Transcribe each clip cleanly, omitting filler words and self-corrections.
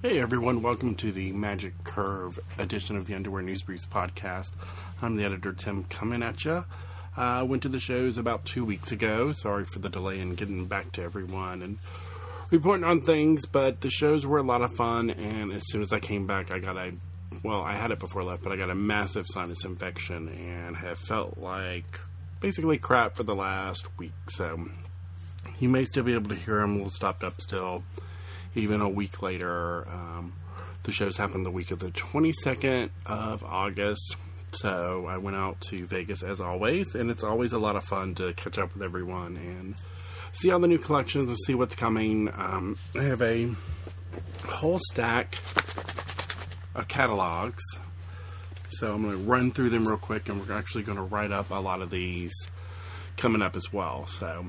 Hey everyone, welcome to the Magic Curve edition of the Underwear News Briefs podcast. I'm the editor, Tim, coming at you. I went to the shows about 2 weeks ago. Sorry for the delay in getting back to everyone and reporting on things, but the shows were a lot of fun, and as soon as I came back, I had it before I left, but I got a massive sinus infection and have felt like basically crap for the last week. So you may still be able to hear them a little stopped up still. Even a week later, the shows happened the week of the 22nd of August, so I went out to Vegas as always, and it's always a lot of fun to catch up with everyone and see all the new collections and see what's coming. I have a whole stack of catalogs, so I'm going to run through them real quick, and we're actually going to write up a lot of these coming up as well, so...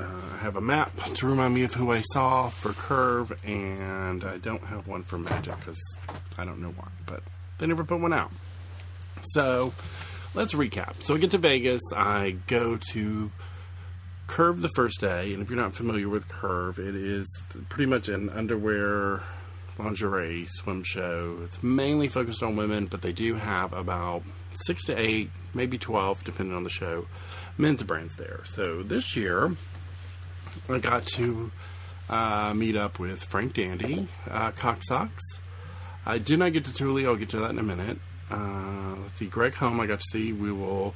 I have a map to remind me of who I saw for Curve, and I don't have one for Magic because I don't know why, but they never put one out. So let's recap. So I get to Vegas, I go to Curve the first day, and if you're not familiar with Curve, it is pretty much an underwear, lingerie, swim show. It's mainly focused on women, but they do have about 6 to 8, maybe 12, depending on the show, men's brands there. So this year... I got to meet up with Frank Dandy, Cock Socks. I did not get to Tulio. I'll get to that in a minute. Let's see, Greg Homme I got to see. We will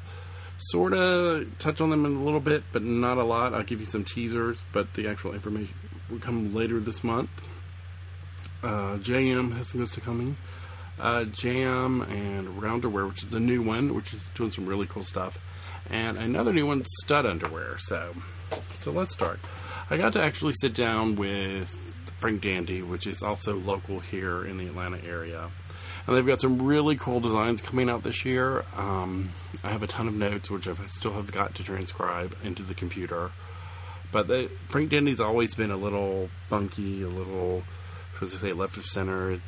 sort of touch on them in a little bit, but not a lot. I'll give you some teasers, but the actual information will come later this month. JM has some good stuff coming. Jam and Rounderwear, which is a new one, which is doing some really cool stuff. And another new one, Stud Underwear. So let's start. I got to actually sit down with Frank Dandy, which is also local here in the Atlanta area. And they've got some really cool designs coming out this year. I have a ton of notes, which I still have got to transcribe into the computer. But Frank Dandy's always been a little funky, a little, left of center.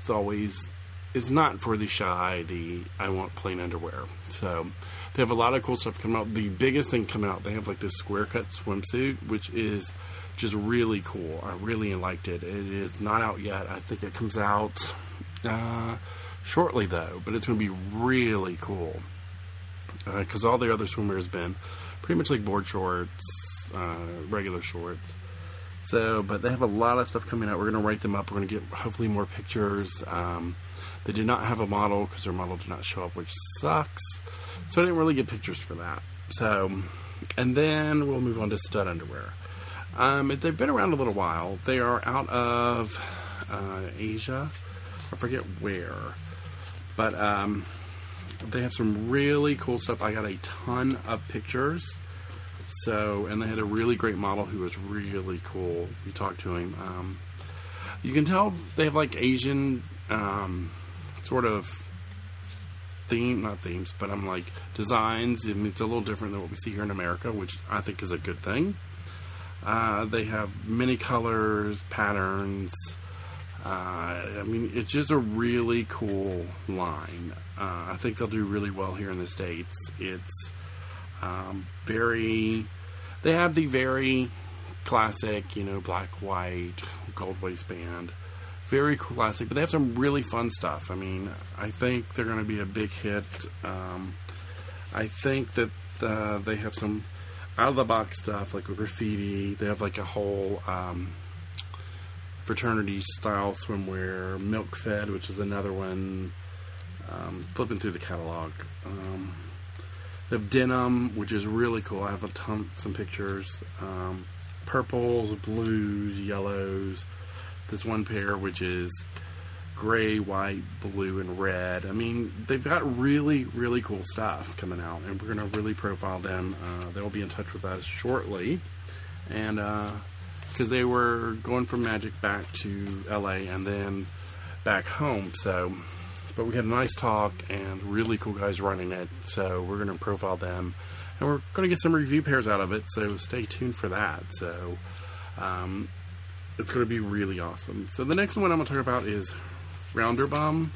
It's not for the shy, I want plain underwear. So they have a lot of cool stuff coming out. The biggest thing coming out, they have like this square cut swimsuit, which is just really cool. I really liked it. It is not out yet. I think it comes out shortly though, but it's going to be really cool. Because all the other swimwear has been pretty much like board shorts, regular shorts. So, but they have a lot of stuff coming out. We're going to write them up. We're going to get hopefully more pictures. They did not have a model because their model did not show up, which sucks. So I didn't really get pictures for that. So, and then we'll move on to Stud Underwear. They've been around a little while. They are out of Asia. I forget where. But they have some really cool stuff. I got a ton of pictures. So, and they had a really great model who was really cool. We talked to him. You can tell they have like Asian sort of designs. And it's a little different than what we see here in America, which I think is a good thing. They have many colors, patterns. It's just a really cool line. I think they'll do really well here in the States. It's they have the very classic, black, white, gold waistband, very classic, but they have some really fun stuff. I think they're going to be a big hit. I think that, they have some out of the box stuff, like with graffiti. They have like a whole, fraternity style swimwear, Milk Fed, which is another one, flipping through the catalog, they have denim, which is really cool. I have some pictures. Purples, blues, yellows. This one pair, which is gray, white, blue, and red. They've got really, really cool stuff coming out, and we're going to really profile them. They'll be in touch with us shortly. And because they were going from Magic back to LA and then back home, so... But we had a nice talk and really cool guys running it. So we're going to profile them. And we're going to get some review pairs out of it. So stay tuned for that. So it's going to be really awesome. So the next one I'm going to talk about is Rounder Bomb.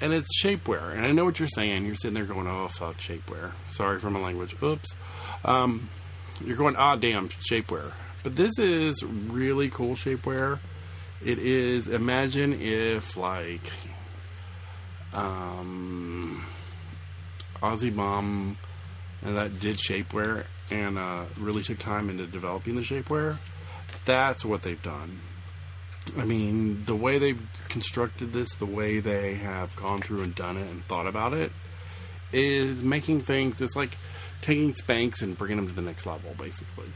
And it's shapewear. And I know what you're saying. You're sitting there going, oh, fuck, shapewear. Sorry for my language. Oops. You're going, ah, damn, shapewear. But this is really cool shapewear. It is, imagine if, like, Aussie Bomb and that did shapewear and really took time into developing the shapewear. That's what they've done. I mean, the way they've constructed this, the way they have gone through and done it and thought about it, is making things... It's like taking Spanx and bringing them to the next level, basically.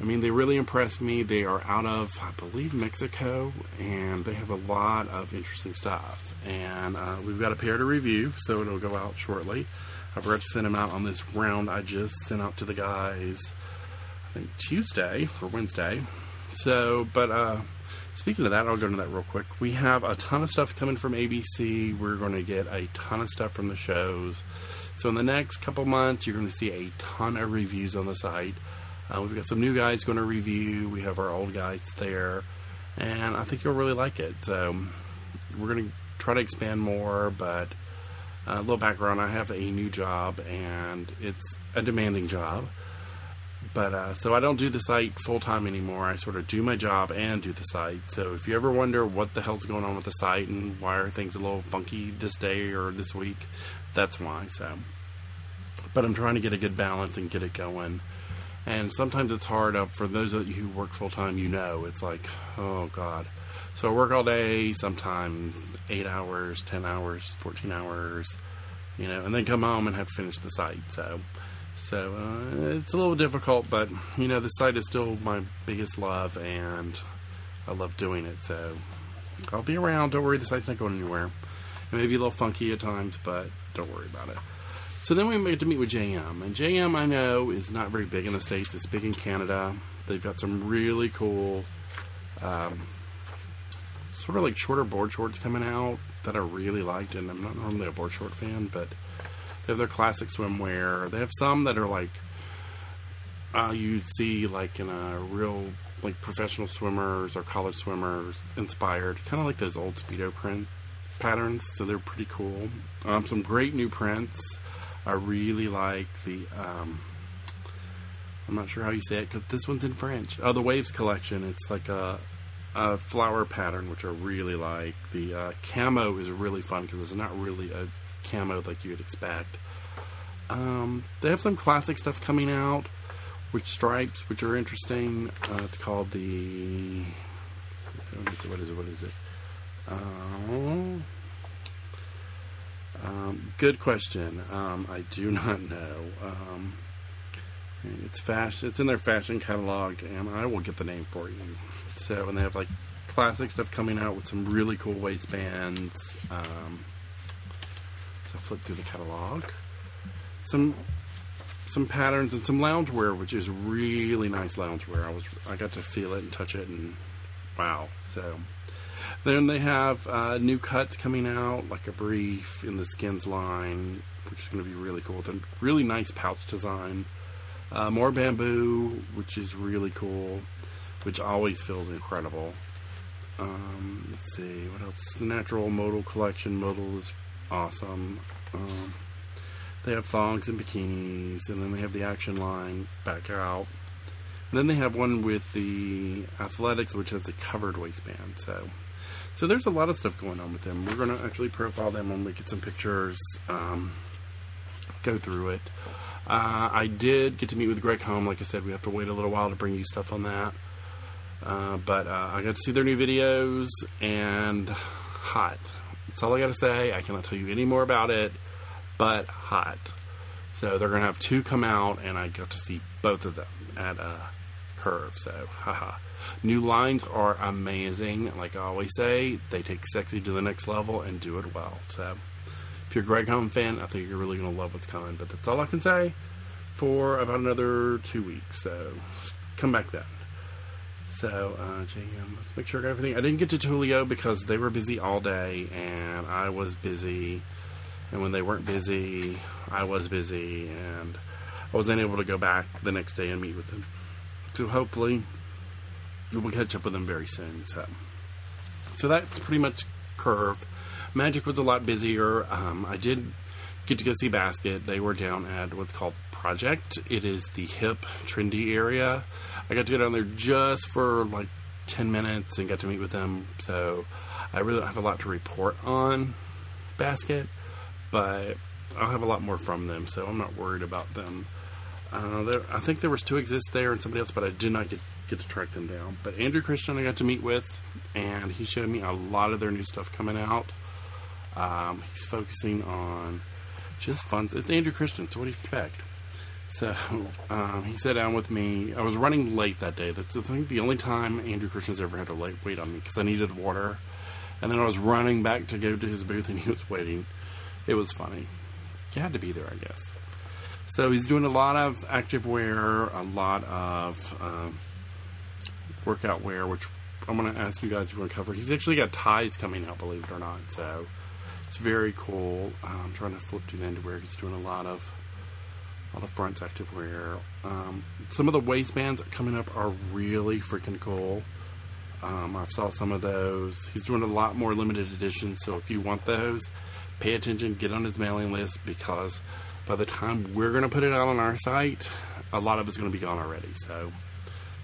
I mean, they really impressed me. They are out of, I believe, Mexico, and they have a lot of interesting stuff. And we've got a pair to review, so it'll go out shortly. I forgot to send them out on this round I just sent out to the guys, I think, Tuesday or Wednesday. So, but... speaking of that, I'll go into that real quick. We have a ton of stuff coming from ABC. We're going to get a ton of stuff from the shows. So in the next couple months, you're going to see a ton of reviews on the site. We've got some new guys going to review. We have our old guys there. And I think you'll really like it. So we're going to try to expand more. But a little background, I have a new job, and it's a demanding job. But, so I don't do the site full-time anymore. I sort of do my job and do the site. So if you ever wonder what the hell's going on with the site and why are things a little funky this day or this week, that's why. So, but I'm trying to get a good balance and get it going. And sometimes it's hard for those of you who work full-time, you know, it's like, oh, God. So I work all day, sometimes 8 hours, 10 hours, 14 hours, you know, and then come home and have to finish the site, so... So, it's a little difficult, but, you know, the site is still my biggest love, and I love doing it, so I'll be around. Don't worry, the site's not going anywhere. It may be a little funky at times, but don't worry about it. So then we get to meet with JM, and JM, I know, is not very big in the States. It's big in Canada. They've got some really cool, sort of like shorter board shorts coming out that I really liked, and I'm not normally a board short fan, but... They have their classic swimwear. They have some that are like you'd see like in a real like professional swimmers or college swimmers inspired, kind of like those old Speedo print patterns. So they're pretty cool. Some great new prints. I really like the. I'm not sure how you say it because this one's in French. Oh, the Waves collection. It's like a flower pattern, which I really like. The camo is really fun because it's not really a camo like you'd expect. They have some classic stuff coming out, which stripes, which are interesting. It's called the... What is it? Good question. I do not know. It's fashion. It's in their fashion catalog, and I will get the name for you. So, and they have like classic stuff coming out with some really cool waistbands. I flip through the catalog, some patterns and some loungewear, which is really nice loungewear. I got to feel it and touch it, and wow! So then they have new cuts coming out, like a brief in the skins line, which is going to be really cool with a really nice pouch design. More bamboo, which is really cool, which always feels incredible. Let's see what else. The natural modal collection modals. Awesome. They have thongs and bikinis, and then they have the action line back out. And then they have one with the athletics, which has a covered waistband. So there's a lot of stuff going on with them. We're going to actually profile them when we get some pictures, go through it. I did get to meet with Greg Homme. Like I said, we have to wait a little while to bring you stuff on that. But I got to see their new videos, and hot. That's all I gotta say. I cannot tell you any more about it, but hot. So they're gonna have two come out, and I got to see both of them at Curve. So, haha. New lines are amazing. Like I always say, they take sexy to the next level and do it well. So, if you're a Greg Homme fan, I think you're really gonna love what's coming. But that's all I can say for about another 2 weeks. So, come back then. So, JM, let's make sure I got everything. I didn't get to Tulio because they were busy all day, and I was busy. And when they weren't busy, I was busy, and I wasn't able to go back the next day and meet with them. So hopefully, we'll catch up with them very soon. So that's pretty much Curve. Magic was a lot busier. I did get to go see Basket. They were down at what's called Project. It is the hip, trendy area. I got to go down there just for like 10 minutes and got to meet with them. So I really don't have a lot to report on Basket, but I'll have a lot more from them, so I'm not worried about them. I think there was two Exists there and somebody else, but I did not get to track them down. But Andrew Christian I got to meet with, and he showed me a lot of their new stuff coming out. He's focusing on just fun. It's Andrew Christian, so what do you expect? So he sat down with me. I was running late that day. That's, I think, the only time Andrew Christian's ever had a late wait on me, because I needed water. And then I was running back to go to his booth, and he was waiting. It was funny. You had to be there, I guess. So he's doing a lot of activewear, a lot of workout wear, which I'm going to ask you guys if you want to cover. He's actually got ties coming out, believe it or not. So it's very cool. I'm trying to flip to the underwear. He's doing a lot of fronts activewear. Some of the waistbands coming up are really freaking cool. I've saw some of those. He's doing a lot more limited editions. So if you want those, pay attention. Get on his mailing list, because by the time we're going to put it out on our site, a lot of it's going to be gone already.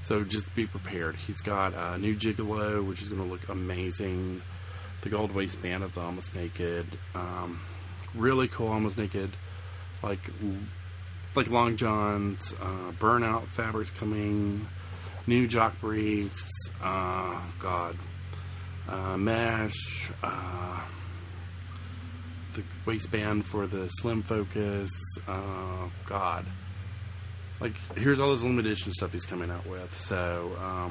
So just be prepared. He's got a new Gigolo, which is going to look amazing. The gold waistband of the Almost Naked. Really cool Almost Naked. Like long johns. Burnout fabrics coming. New jock briefs. Mesh. The waistband for the Slim Focus. Here's all his limited edition stuff he's coming out with. So,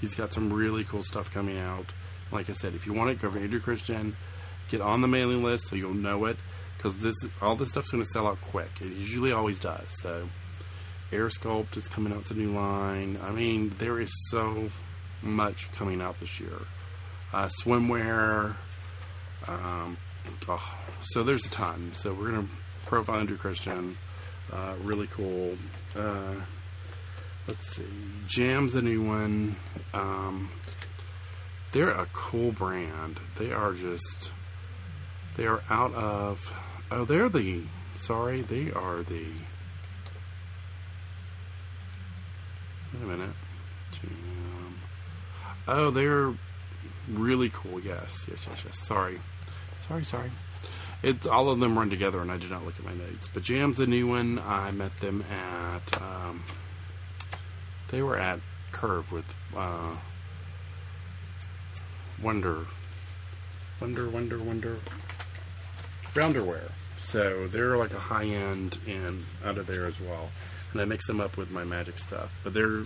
he's got some really cool stuff coming out. Like I said, if you want it, go over to Andrew Christian. Get on the mailing list so you'll know it. Because all this stuff's going to sell out quick. It usually always does. So, AirSculpt is coming out. It's a new line. I mean, there is so much coming out this year. Swimwear. So there's a ton. So we're going to profile Andrew Christian. Really cool. Let's see. Jam's a new one. They're a cool brand. Jam. Oh, they're really cool. Yes. Sorry. It's all of them run together, and I did not look at my notes. But Jam's a new one. I met them at they were at Curve with Wonder Rounderwear. So they're like a high end and out of there as well. And I mix them up with my Magic stuff. But they're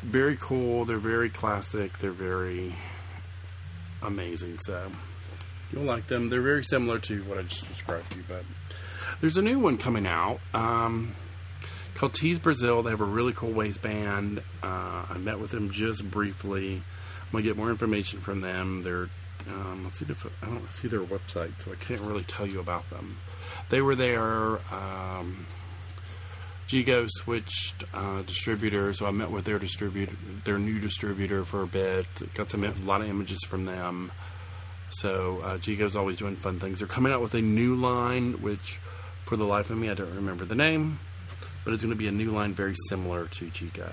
very cool. They're very classic. They're very amazing. So you'll like them. They're very similar to what I just described to you, but there's a new one coming out called Tease Brazil. They have a really cool waistband. I met with them just briefly. I'm going to get more information from them. They're, I don't see their website, so I can't really tell you about them. They were there. Gigo switched distributor, so I met with their new distributor for a bit. Got a lot of images from them. So, Gigo's always doing fun things. They're coming out with a new line, which, for the life of me, I don't remember the name. But it's going to be a new line very similar to Gigo.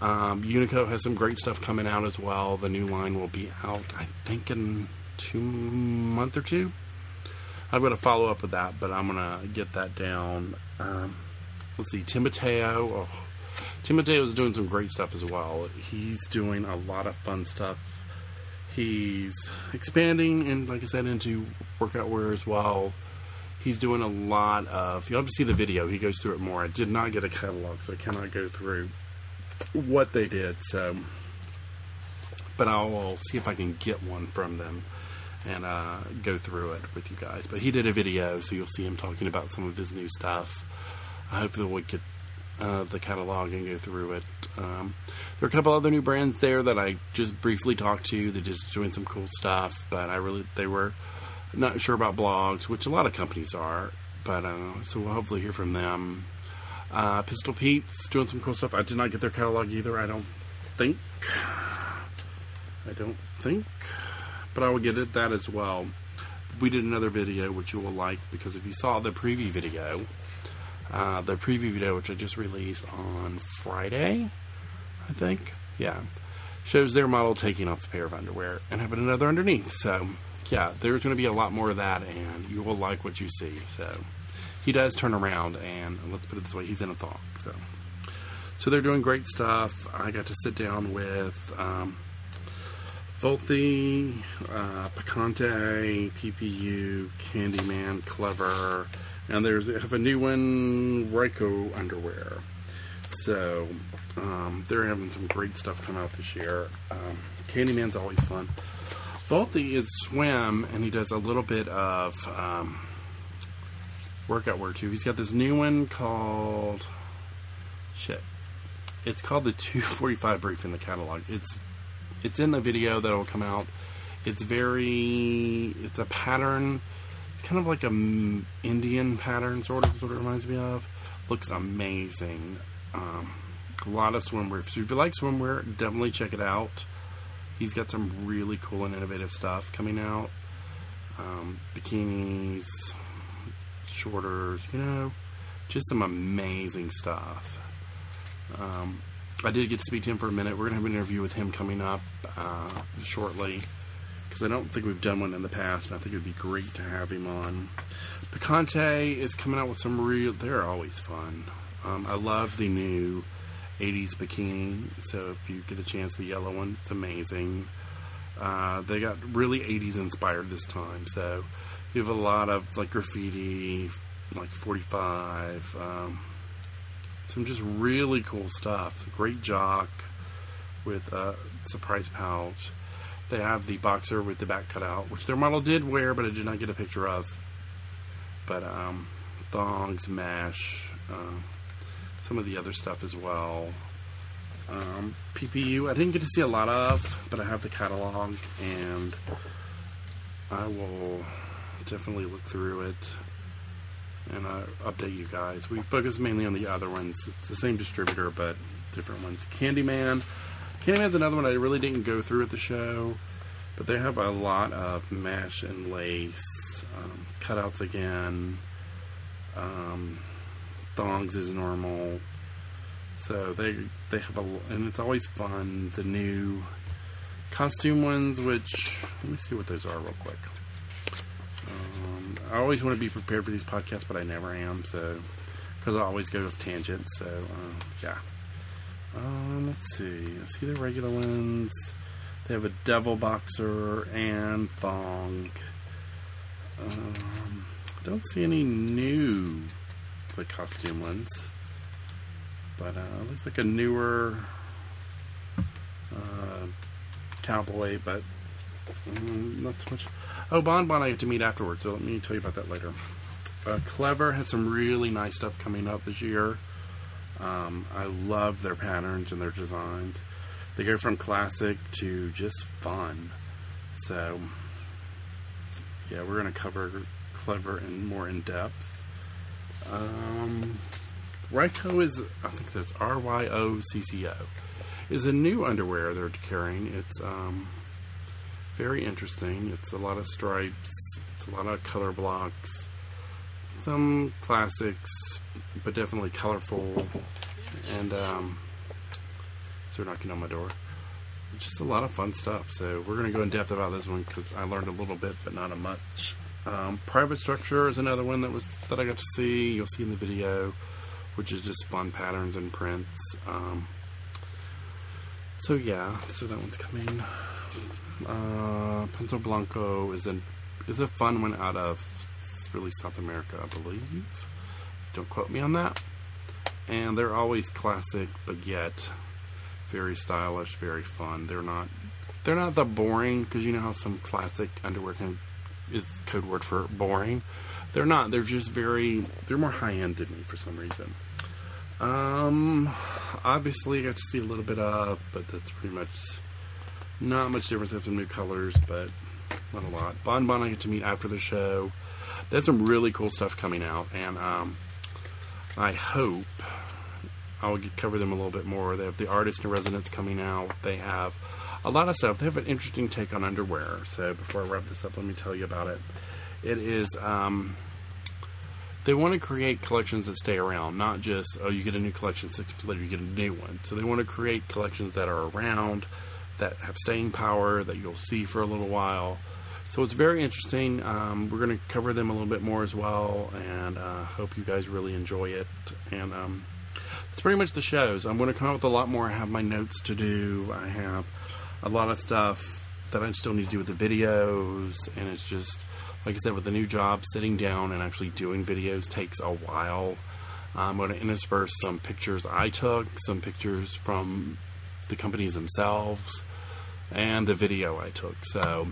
Unico has some great stuff coming out as well. The new line will be out, I think, in a month or two. I've got to follow up with that, but I'm going to get that down. Let's see, Timoteo. Oh, Timoteo's doing some great stuff as well. He's doing a lot of fun stuff. He's expanding, and like I said, into workout wear as well. He's doing a lot of... You'll have to see the video. He goes through it more. I did not get a catalog, so I cannot go through what they did. So, but I'll see if I can get one from them and go through it with you guys. But he did a video, so you'll see him talking about some of his new stuff. I hope that we'll get the catalog and go through it. There are a couple other new brands there that I just briefly talked to. They're just doing some cool stuff, but they were not sure about blogs, which a lot of companies are, but so we'll hopefully hear from them. Pistol Pete's doing some cool stuff. I did not get their catalog either, I don't think, but I will get at that as well. We did another video, which you will like, because if you saw the preview video, which I just released on Friday, I think. Yeah. Shows their model taking off a pair of underwear and having another underneath. So, yeah, there's going to be a lot more of that, and you will like what you see. So, he does turn around, and let's put it this way, he's in a thong. So they're doing great stuff. I got to sit down with Volthy, Picante, PPU, Candyman, Clever, and they have a new one, Rico Underwear. So they're having some great stuff come out this year. Candyman's always fun. Volthy is swim, and he does a little bit of workout wear too. He's got this new one called It's called the 245 brief in the catalog. It's in the video that'll come out. It's a pattern. It's kind of like an Indian pattern, sort of reminds me of. Looks amazing. A lot of swimwear. So if you like swimwear, definitely check it out. He's got some really cool and innovative stuff coming out. Bikinis, shorters, just some amazing stuff. I did get to speak to him for a minute. We're going to have an interview with him coming up shortly, because I don't think we've done one in the past, and I think it would be great to have him on. Picante is coming out with some real... They're always fun. I love the new 80s bikini, so if you get a chance, the yellow one, it's amazing. They got really 80s inspired this time, so you have a lot of like graffiti, like 45... some just really cool stuff. Great jock with a surprise pouch. They have the boxer with the back cut out, which their model did wear, but I did not get a picture of. But thongs, mesh, some of the other stuff as well. PPU, I didn't get to see a lot of, but I have the catalog, and I will definitely look through it. And I'll update you guys. We focus mainly on the other ones. It's the same distributor, but different ones. Candyman. Candyman's another one I really didn't go through at the show. But they have a lot of mesh and lace. Cutouts again. Thongs is normal. So they have a... And it's always fun. The new costume ones, which... Let me see what those are real quick. I always want to be prepared for these podcasts, but I never am, so... Because I always go with tangents, so, yeah. Let's see. I see the regular ones. They have a devil boxer and thong. I don't see any new, like, costume ones. But, it looks like a newer cowboy, but... not so much. Oh, Bon Bon I get to meet afterwards, so let me tell you about that later. Clever had some really nice stuff coming up this year. I love their patterns and their designs. They go from classic to just fun. So, yeah, we're going to cover Clever in more in depth. Ryto is, I think that's RYOCCO, is a new underwear they're carrying. It's, very interesting. It's a lot of stripes. It's a lot of color blocks. Some classics, but definitely colorful. And, so they're knocking on my door. Just a lot of fun stuff. So we're going to go in depth about this one because I learned a little bit, but not a much. Private Structure is another one that I got to see. You'll see in the video, which is just fun patterns and prints. So yeah, so that one's coming. Pinto Blanco is a fun one out of really South America, I believe. Don't quote me on that. And they're always classic, but yet very stylish, very fun. They're not that boring, because you know how some classic underwear is code word for boring. They're not. They're just they're more high end to me for some reason. Obviously I got to see a little bit of, but that's pretty much. Not much difference. They have some new colors, but not a lot. Bon Bon I get to meet after the show. There's some really cool stuff coming out, and I hope I'll cover them a little bit more. They have the Artist in Residence coming out. They have a lot of stuff. They have an interesting take on underwear. So before I wrap this up, let me tell you about it. It is they want to create collections that stay around, not just, oh, you get a new collection 6 months later, you get a new one. So they want to create collections that are around, that have staying power, that you'll see for a little while. So it's very interesting. We're going to cover them a little bit more as well, and hope you guys really enjoy it. And that's pretty much the shows. I'm going to come up with a lot more. I have my notes to do. I have a lot of stuff that I still need to do with the videos, and it's just, like I said, with the new job, sitting down and actually doing videos takes a while. I'm going to intersperse some pictures I took, some pictures from the companies themselves, and the video I took. So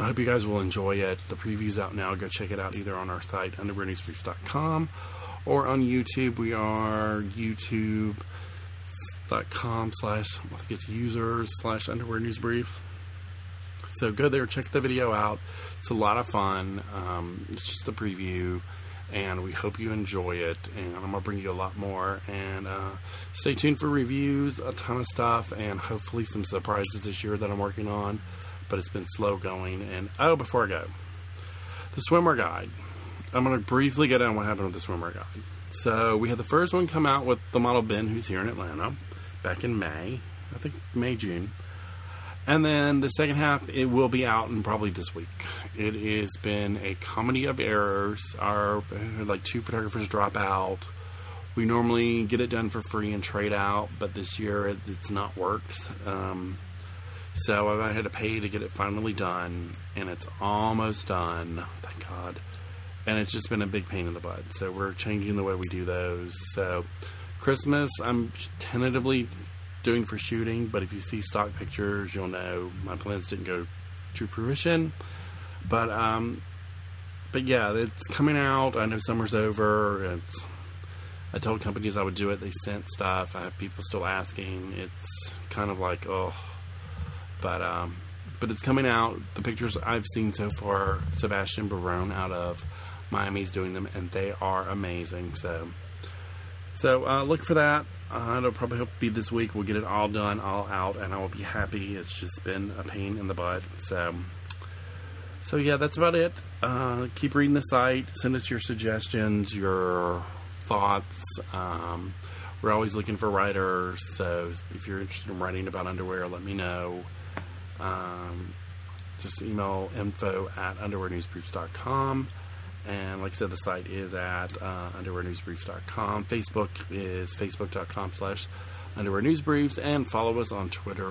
I hope you guys will enjoy it. The preview's out now. Go check it out either on our site, underwearnewsbriefs.com, or on YouTube. We are youtube.com/ I think it's users/ underwearnewsbriefs. So go there, check the video out. It's a lot of fun. It's just a preview, and we hope you enjoy it. And I'm going to bring you a lot more. And stay tuned for reviews, a ton of stuff, and hopefully some surprises this year that I'm working on. But it's been slow going. And oh, before I go, the swimwear guide. I'm going to briefly go down what happened with the swimwear guide. So we had the first one come out with the model Ben, who's here in Atlanta, back in May. I think May, June. And then the second half, it will be out in probably this week. It has been a comedy of errors. Our two photographers drop out. We normally get it done for free and trade out, but this year it's not worked. So I had to pay to get it finally done, and it's almost done. Thank God. And it's just been a big pain in the butt. So we're changing the way we do those. So Christmas, I'm tentatively doing for shooting, but if you see stock pictures, you'll know my plans didn't go to fruition. But yeah, it's coming out. I know summer's over. I told companies I would do it. They sent stuff. I have people still asking. It's kind of like, oh. But it's coming out. The pictures I've seen so far, Sebastian Barone out of Miami's doing them, and they are amazing. So look for that. It'll probably hope to be this week. We'll get it all done, all out, and I will be happy. It's just been a pain in the butt. So yeah, that's about it. Keep reading the site. Send us your suggestions, your thoughts. We're always looking for writers, so if you're interested in writing about underwear, let me know. Just email info@underwearnewsbriefs.com. And like I said, the site is at underwearnewsbriefs.com. Facebook is facebook.com/underwearnewsbriefs. And follow us on Twitter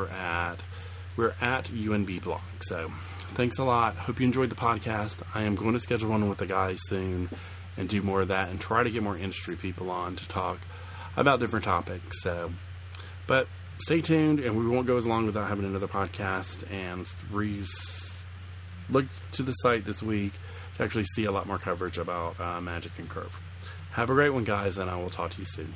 we're at UNBblog. So thanks a lot. Hope you enjoyed the podcast. I am going to schedule one with the guys soon and do more of that and try to get more industry people on to talk about different topics. But stay tuned, and we won't go as long without having another podcast. And look to the site this week to actually see a lot more coverage about Magic and Curve. Have a great one, guys, and I will talk to you soon.